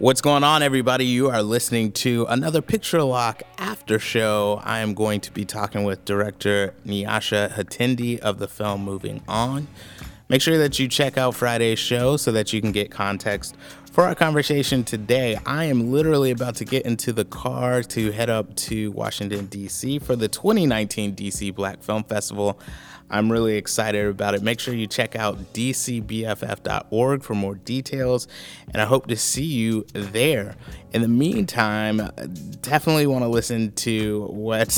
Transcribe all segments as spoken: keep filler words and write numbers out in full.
What's going on, everybody? You are listening to another Picture Lock after show. I am going to be talking with director Nyasha Hatendi of the film Moving On. Make sure that you check out Friday's show so that you can get context for our conversation today. I am literally about to get into the car to head up to Washington, D C for the twenty nineteen D C Black Film Festival. I'm really excited about it. Make sure you check out d c b f f dot org for more details, and I hope to see you there. In the meantime, definitely want to listen to what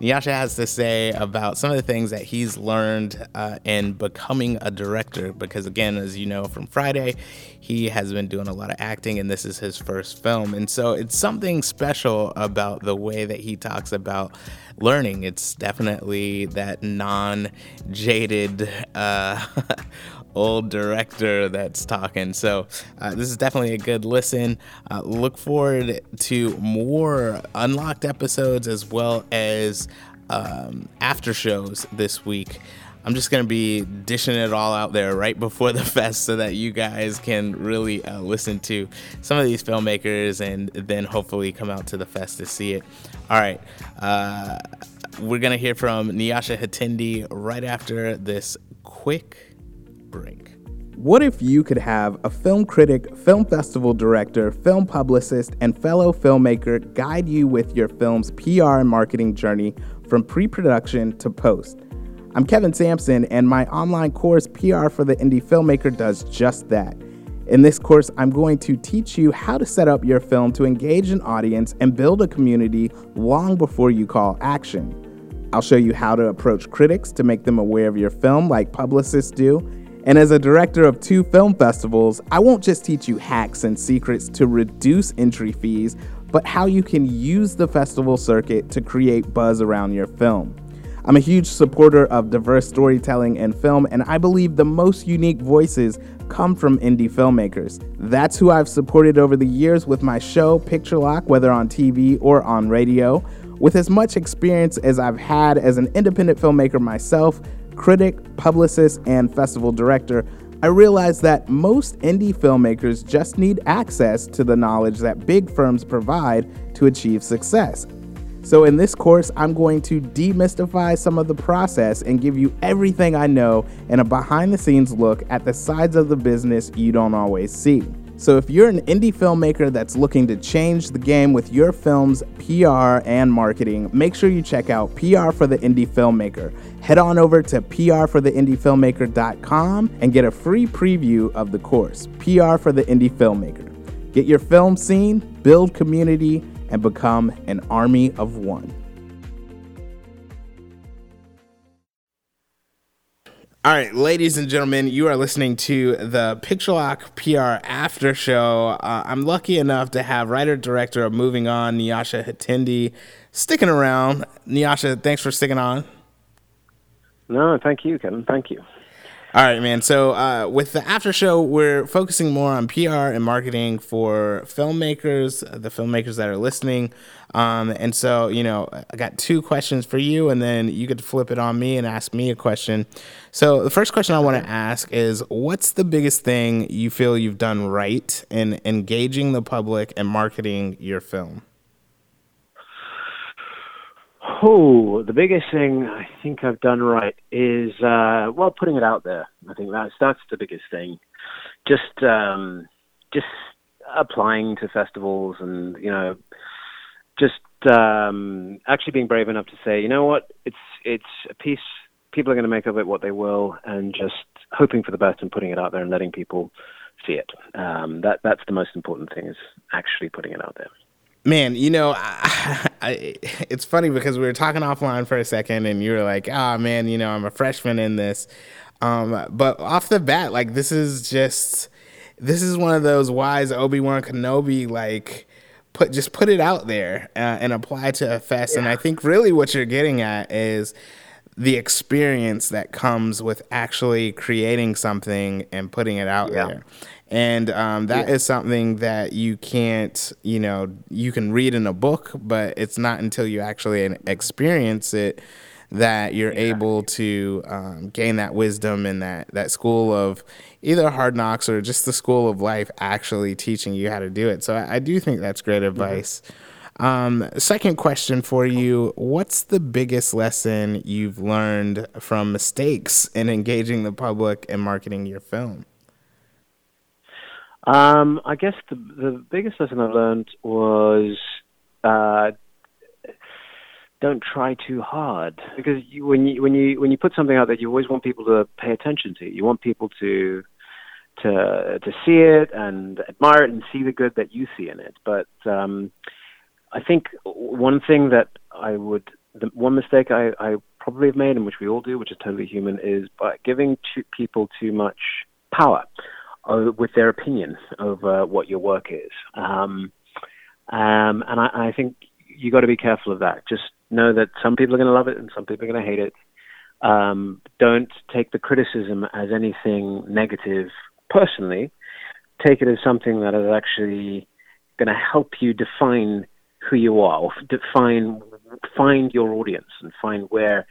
Nyasha has to say about some of the things that he's learned uh, in becoming a director, because again, as you know from Friday, he has been doing a lot of acting, and this is his first film. And so it's something special about the way that he talks about learning. It's definitely that non-jaded uh, old director that's talking. So uh, this is definitely a good listen. Uh, look forward to more unlocked episodes as well as um, after shows this week. I'm just going to be dishing it all out there right before the fest so that you guys can really uh, listen to some of these filmmakers and then hopefully come out to the fest to see it. All right. Uh, we're going to hear from Nyasha Hatendi right after this quick break. What if you could have a film critic, film festival director, film publicist, and fellow filmmaker guide you with your film's P R and marketing journey from pre-production to post? I'm Kevin Sampson, and my online course, P R for the Indie Filmmaker, does just that. In this course, I'm going to teach you how to set up your film to engage an audience and build a community long before you call action. I'll show you how to approach critics to make them aware of your film like publicists do. And as a director of two film festivals, I won't just teach you hacks and secrets to reduce entry fees, but how you can use the festival circuit to create buzz around your film. I'm a huge supporter of diverse storytelling in film, and I believe the most unique voices come from indie filmmakers. That's who I've supported over the years with my show, Picture Lock, whether on T V or on radio. With as much experience as I've had as an independent filmmaker myself, critic, publicist, and festival director, I realized that most indie filmmakers just need access to the knowledge that big firms provide to achieve success. So in this course, I'm going to demystify some of the process and give you everything I know in a behind-the-scenes look at the sides of the business you don't always see. So if you're an indie filmmaker that's looking to change the game with your film's P R and marketing, make sure you check out P R for the Indie Filmmaker. Head on over to p r for the indie filmmaker dot com and get a free preview of the course, P R for the Indie Filmmaker. Get your film seen, build community, and become an army of one. All right, ladies and gentlemen, you are listening to the Picture Lock P R After Show. Uh, I'm lucky enough to have writer-director of Moving On, Nyasha Hatendi, sticking around. Nyasha, thanks for sticking on. No, thank you, Kevin. Thank you. All right, man. So uh, with the after show, we're focusing more on P R and marketing for filmmakers, the filmmakers that are listening. Um, and so, you know, I got two questions for you, and then you could flip it on me and ask me a question. So the first question I want to ask is, what's the biggest thing you feel you've done right in engaging the public and marketing your film? Oh, the biggest thing I think I've done right is, uh, well, putting it out there. I think that's that's the biggest thing. Just um, just applying to festivals and, you know, just um, actually being brave enough to say, you know what, it's it's a piece. People are going to make of it what they will, and just hoping for the best and putting it out there and letting people see it. Um, that that's the most important thing, is actually putting it out there. Man, you know, I, I, it's funny because we were talking offline for a second, and you were like, "Ah, oh, man, you know, I'm a freshman in this." Um, but off the bat, like, this is just, this is one of those wise Obi-Wan Kenobi, like, put just put it out there uh, and apply to a fest. Yeah. And I think really what you're getting at is the experience that comes with actually creating something and putting it out yeah. there. And um, that yeah. is something that you can't, you know, you can read in a book, but it's not until you actually experience it that you're yeah. able to um, gain that wisdom and that, that school of either hard knocks or just the school of life actually teaching you how to do it. So I, I do think that's great advice. Mm-hmm. Um, second question for you, what's the biggest lesson you've learned from mistakes in engaging the public and marketing your film? Um, I guess the, the biggest lesson I learned was uh, don't try too hard, because you, when you when you when you put something out there, you always want people to pay attention to it. You want people to to to see it and admire it and see the good that you see in it. But um, I think one thing that I would the one mistake I, I probably have made, and which we all do, which is totally human, is by giving to people too much power with their opinion of uh, what your work is. Um, um, and I, I think you got to be careful of that. Just know that some people are going to love it and some people are going to hate it. Um, don't take the criticism as anything negative personally. Take it as something that is actually going to help you define who you are, or define, find your audience and find where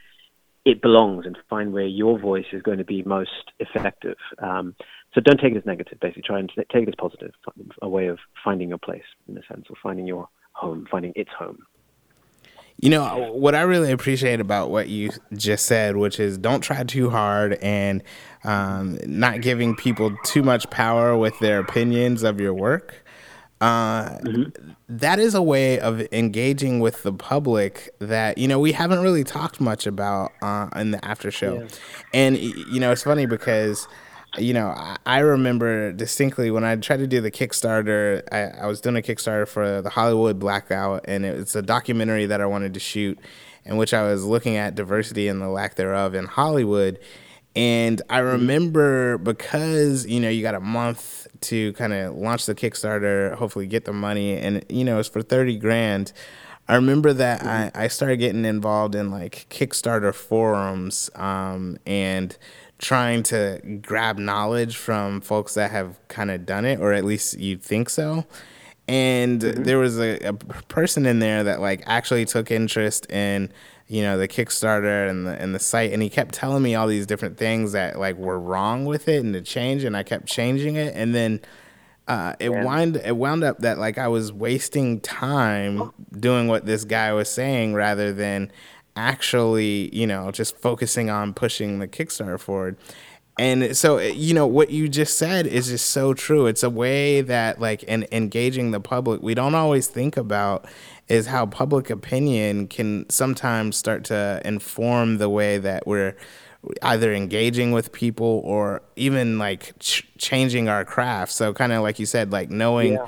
it belongs and find where your voice is going to be most effective. Um, so don't take it as negative, basically. Try and take it as positive, a way of finding your place, in a sense, or finding your home, finding its home. You know, what I really appreciate about what you just said, which is don't try too hard and um, not giving people too much power with their opinions of your work. Uh, mm-hmm. That is a way of engaging with the public that, you know, we haven't really talked much about uh, in the after show. Yeah. And, you know, it's funny because, you know, I, I remember distinctly when I tried to do the Kickstarter, I, I was doing a Kickstarter for the Hollywood Blackout, and it's a documentary that I wanted to shoot in which I was looking at diversity and the lack thereof in Hollywood. And I remember because, you know, you got a month to kind of launch the Kickstarter, hopefully get the money, and, you know, it's for thirty grand. I remember that mm-hmm. I, I started getting involved in, like, Kickstarter forums um, and trying to grab knowledge from folks that have kind of done it, or at least you think so. And mm-hmm. there was a, a person in there that, like, actually took interest in, you know, the Kickstarter and the and the site, and he kept telling me all these different things that, like, were wrong with it and to change, and I kept changing it, and then uh, it yeah. wind it wound up that, like, I was wasting time doing what this guy was saying rather than actually, you know, just focusing on pushing the Kickstarter forward. And so, you know, what you just said is just so true. It's a way that, like, in engaging the public, we don't always think about is how public opinion can sometimes start to inform the way that we're either engaging with people or even, like, ch- changing our craft. So kind of like you said, like, knowing yeah.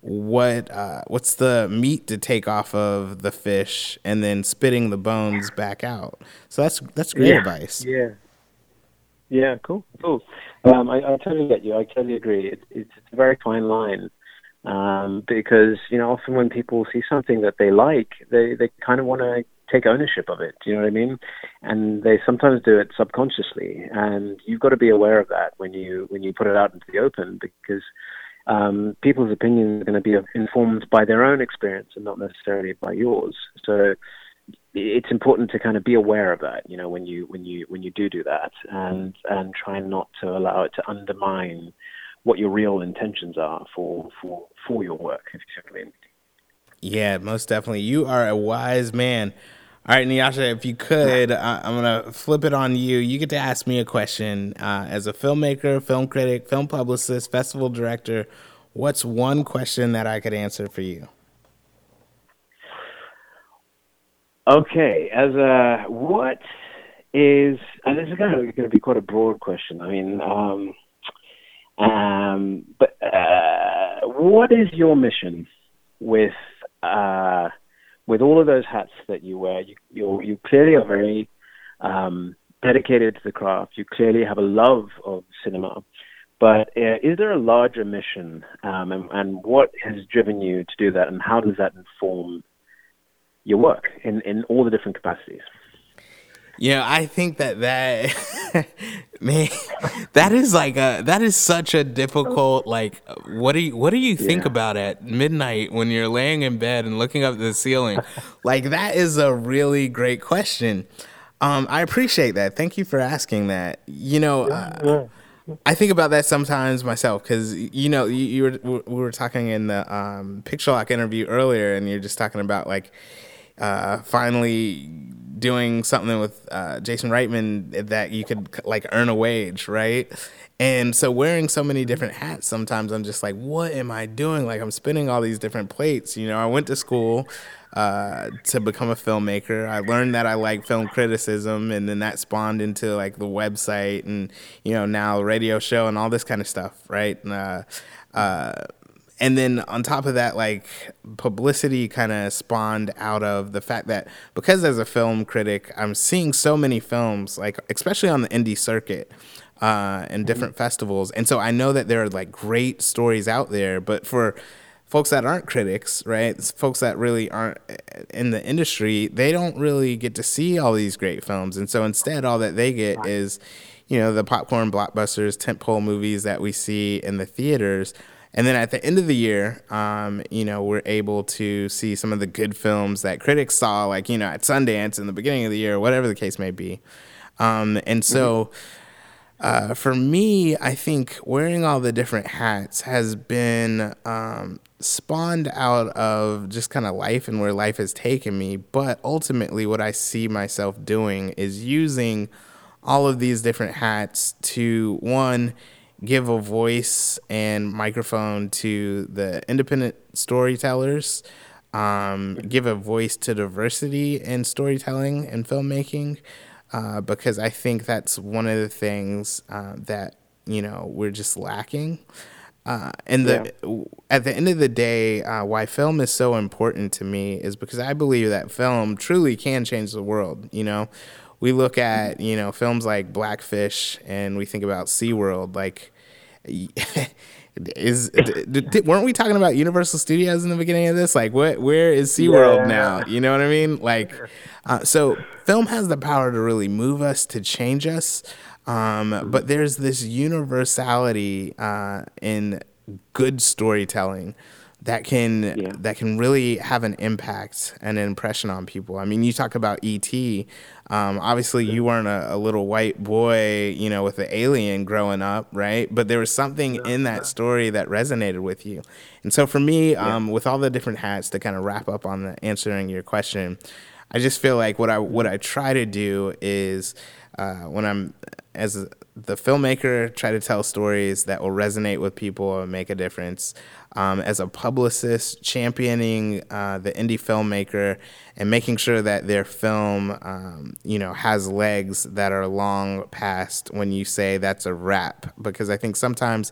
what uh, what's the meat to take off of the fish and then spitting the bones back out. So that's that's great yeah. advice. Yeah. Yeah, cool, cool. Um, I, I totally get you. I totally agree. It, it's, it's a very fine line um, because, you know, often when people see something that they like, they, they kind of want to take ownership of it. Do you know what I mean? And they sometimes do it subconsciously. And you've got to be aware of that when you when you put it out into the open, because um, people's opinions are going to be informed by their own experience and not necessarily by yours. So it's important to kind of be aware of that, you know, when you when you when you do do that, and and try not to allow it to undermine what your real intentions are for for for your work, if you see what I mean. Yeah, most definitely. You are a wise man. All right, Nyasha, if you could, uh, I'm gonna flip it on you. You get to ask me a question uh, as a filmmaker, film critic, film publicist, festival director. What's one question that I could answer for you? Okay, as a, what is, and this is kind of going to be quite a broad question, I mean, um, um, but uh, what is your mission with uh, with all of those hats that you wear? You you're, you clearly are very um, dedicated to the craft. You clearly have a love of cinema, but uh, is there a larger mission, um, and, and what has driven you to do that, and how does that inform your work in, in all the different capacities? Yeah, you know, I think that that man, that is like a that is such a difficult, like, what do you what do you think yeah. about at midnight when you're laying in bed and looking up at the ceiling? Like, that is a really great question. Um, I appreciate that. Thank you for asking that. You know, uh, I think about that sometimes myself because, you know, you, you were, we were talking in the um, Picture Lock interview earlier, and you're just talking about, like, uh, finally doing something with uh, Jason Reitman that you could, like, earn a wage, right? And so wearing so many different hats, sometimes I'm just like, what am I doing? Like, I'm spinning all these different plates. You know, I went to school uh, to become a filmmaker. I learned that I like film criticism, and then that spawned into, like, the website and, you know, now radio show and all this kind of stuff, right? And, uh, uh, and then on top of that, like, publicity kind of spawned out of the fact that because as a film critic, I'm seeing so many films, like, especially on the indie circuit, Uh, and different festivals. And so I know that there are, like, great stories out there, but for folks that aren't critics, right, folks that really aren't in the industry, they don't really get to see all these great films. And so instead, all that they get is, you know, the popcorn blockbusters, tentpole movies that we see in the theaters. And then at the end of the year, um, you know, we're able to see some of the good films that critics saw, like, you know, at Sundance in the beginning of the year, whatever the case may be. Um, and so... Mm-hmm. Uh, for me, I think wearing all the different hats has been um, spawned out of just kind of life and where life has taken me. But ultimately, what I see myself doing is using all of these different hats to, one, give a voice and microphone to the independent storytellers, um, give a voice to diversity in storytelling and filmmaking. Uh, because I think that's one of the things uh, that, you know, we're just lacking. Uh, and the yeah. At the end of the day, uh, why film is so important to me is because I believe that film truly can change the world. You know, we look at, you know, films like Blackfish and we think about SeaWorld. Like, is did, did, weren't we talking about Universal Studios in the beginning of this? Like, what? Where is SeaWorld yeah. now? You know what I mean? Like, uh, so... Film has the power to really move us, to change us, um, but there's this universality uh, in good storytelling that can yeah. that can really have an impact and an impression on people. I mean, you talk about E T Um, obviously, you weren't a, a little white boy, you know, with an alien growing up, right? But there was something in that story that resonated with you. And so for me, um, with all the different hats, to kind of wrap up on the answering your question, I just feel like what I what I try to do is uh, when I'm as a, the filmmaker, try to tell stories that will resonate with people and make a difference. Um, as a publicist, championing uh, the indie filmmaker and making sure that their film, um, you know, has legs that are long past when you say that's a wrap. Because I think sometimes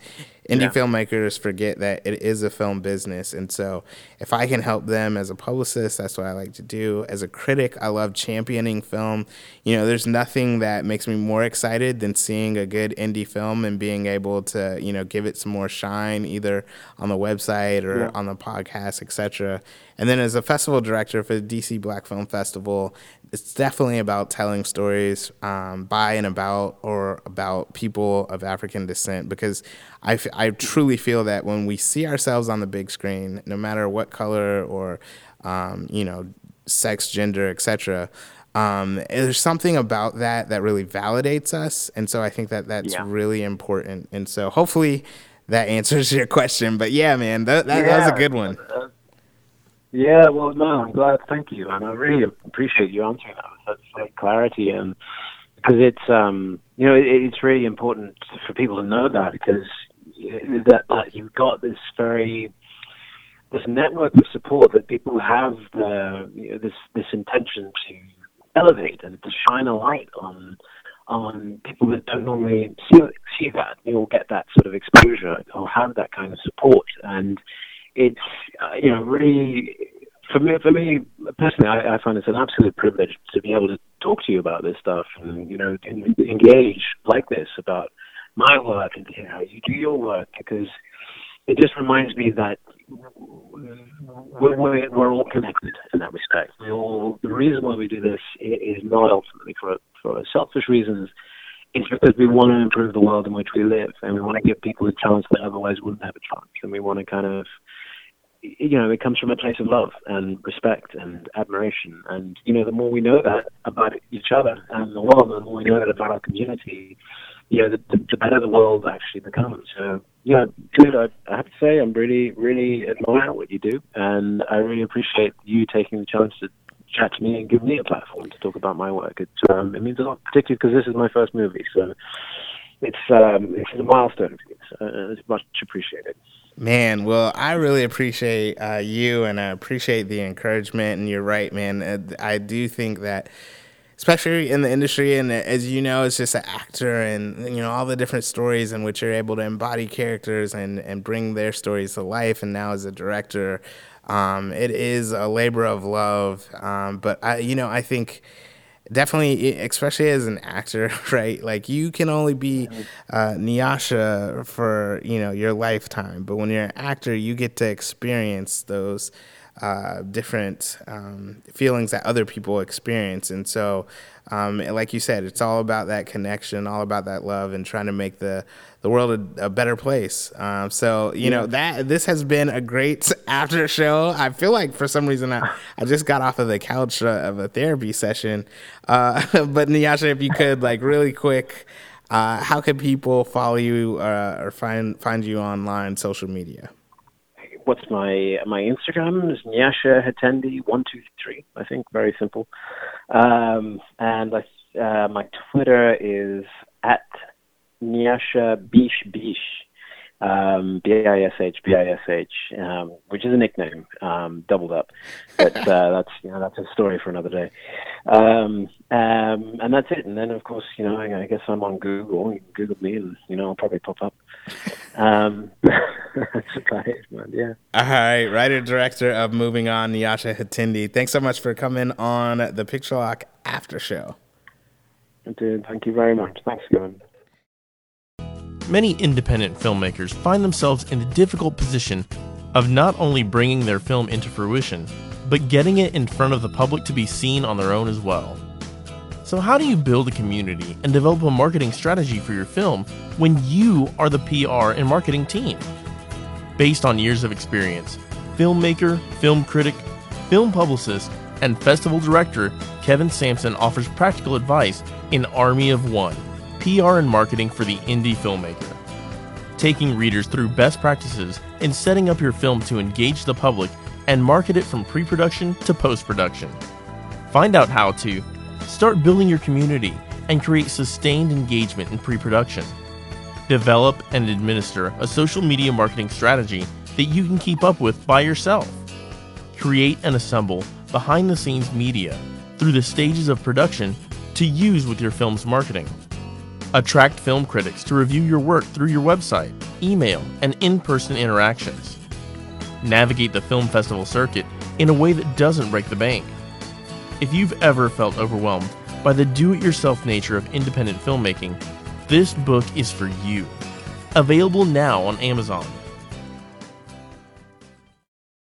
indie yeah. filmmakers forget that it is a film business. And so if I can help them as a publicist, that's what I like to do. As a critic, I love championing film. You know, there's nothing that makes me more excited than seeing a good indie film and being able to, you know, give it some more shine either on the website website or yeah. on the podcast, et cetera. And then as a festival director for the D C Black Film Festival, it's definitely about telling stories um, by and about or about people of African descent, because I, f- I truly feel that when we see ourselves on the big screen, no matter what color or, um, you know, sex, gender, et cetera, um, there's something about that that really validates us. And so I think that that's yeah. really important. And so hopefully that answers your question, but yeah, man, that, that, yeah. that was a good one. Uh, yeah, well, no, I'm glad. Thank you, and I really appreciate you answering that with such like, clarity, and because it's um, you know, it, it's really important for people to know that because that like, you've got this very this network of support that people have the you know, this this intention to elevate and to shine a light on. on people that don't normally see, see that, you will get that sort of exposure or have that kind of support. And it's, uh, you know, really, for me, for me personally, I, I find it's an absolute privilege to be able to talk to you about this stuff and, you know, and engage like this about my work and you know, how you do your work, because it just reminds me that we're, we're, we're all connected in that respect. We all, the reason why we do this is not ultimately for for selfish reasons. It's because we want to improve the world in which we live, and we want to give people a chance that otherwise wouldn't have a chance, and we want to kind of you know, it comes from a place of love and respect and admiration. And, you know, the more we know that about each other and the world, the more we know that about our community, you know, the, the, the better the world actually becomes. So, you know, good. I, I have to say I'm really, really admire what you do. And I really appreciate you taking the chance to chat to me and give me a platform to talk about my work. It, um, it means a lot, particularly because this is my first movie. So it's, um, it's a milestone for me. So it's much appreciated. Man, well, I really appreciate uh, you, and I appreciate the encouragement, and you're right, man. I do think that, especially in the industry, and as you know, it's just an actor and, you know, all the different stories in which you're able to embody characters and, and bring their stories to life, and now as a director, um, it is a labor of love, um, but, I, you know, I think... Definitely, especially as an actor, right? Like, you can only be uh, Nyasha for, you know, your lifetime. But when you're an actor, you get to experience those uh, different um, feelings that other people experience. And so, um, like you said, it's all about that connection, all about that love, and trying to make the, the world a, a better place. Um, so, you know, that this has been a great after show. I feel like for some reason I, I just got off of the couch of a therapy session. Uh, but Nyasha, if you could, like, really quick, uh, how can people follow you uh, or find find you online, social media? What's my my Instagram is Nyasha Hatendi one two three. I think very simple. Um, and I, uh, my Twitter is at Nyasha Bish Bish, um, B I S H B I S H, um, which is a nickname, um, doubled up. But uh, that's you know that's a story for another day. Um, um, and that's it. And then of course you know I, I guess I'm on Google. You can Google me, and you know I'll probably pop up. Um, that's about it, man. Yeah. All right, writer director of Moving On, Nyasha Hatendi. Thanks so much for coming on the Picture Lock After Show. Dude, thank you very much. Thanks, Kevin. Many independent filmmakers find themselves in the difficult position of not only bringing their film into fruition, but getting it in front of the public to be seen on their own as well. So how do you build a community and develop a marketing strategy for your film when you are the P R and marketing team? Based on years of experience, filmmaker, film critic, film publicist, and festival director Kevin Sampson offers practical advice in Army of One, P R and marketing for the indie filmmaker. Taking readers through best practices in setting up your film to engage the public and market it from pre-production to post-production. Find out how to start building your community and create sustained engagement in pre-production. Develop and administer a social media marketing strategy that you can keep up with by yourself. Create and assemble behind-the-scenes media through the stages of production to use with your film's marketing. Attract film critics to review your work through your website, email, and in-person interactions. Navigate the film festival circuit in a way that doesn't break the bank. If you've ever felt overwhelmed by the do-it-yourself nature of independent filmmaking, this book is for you. Available now on Amazon.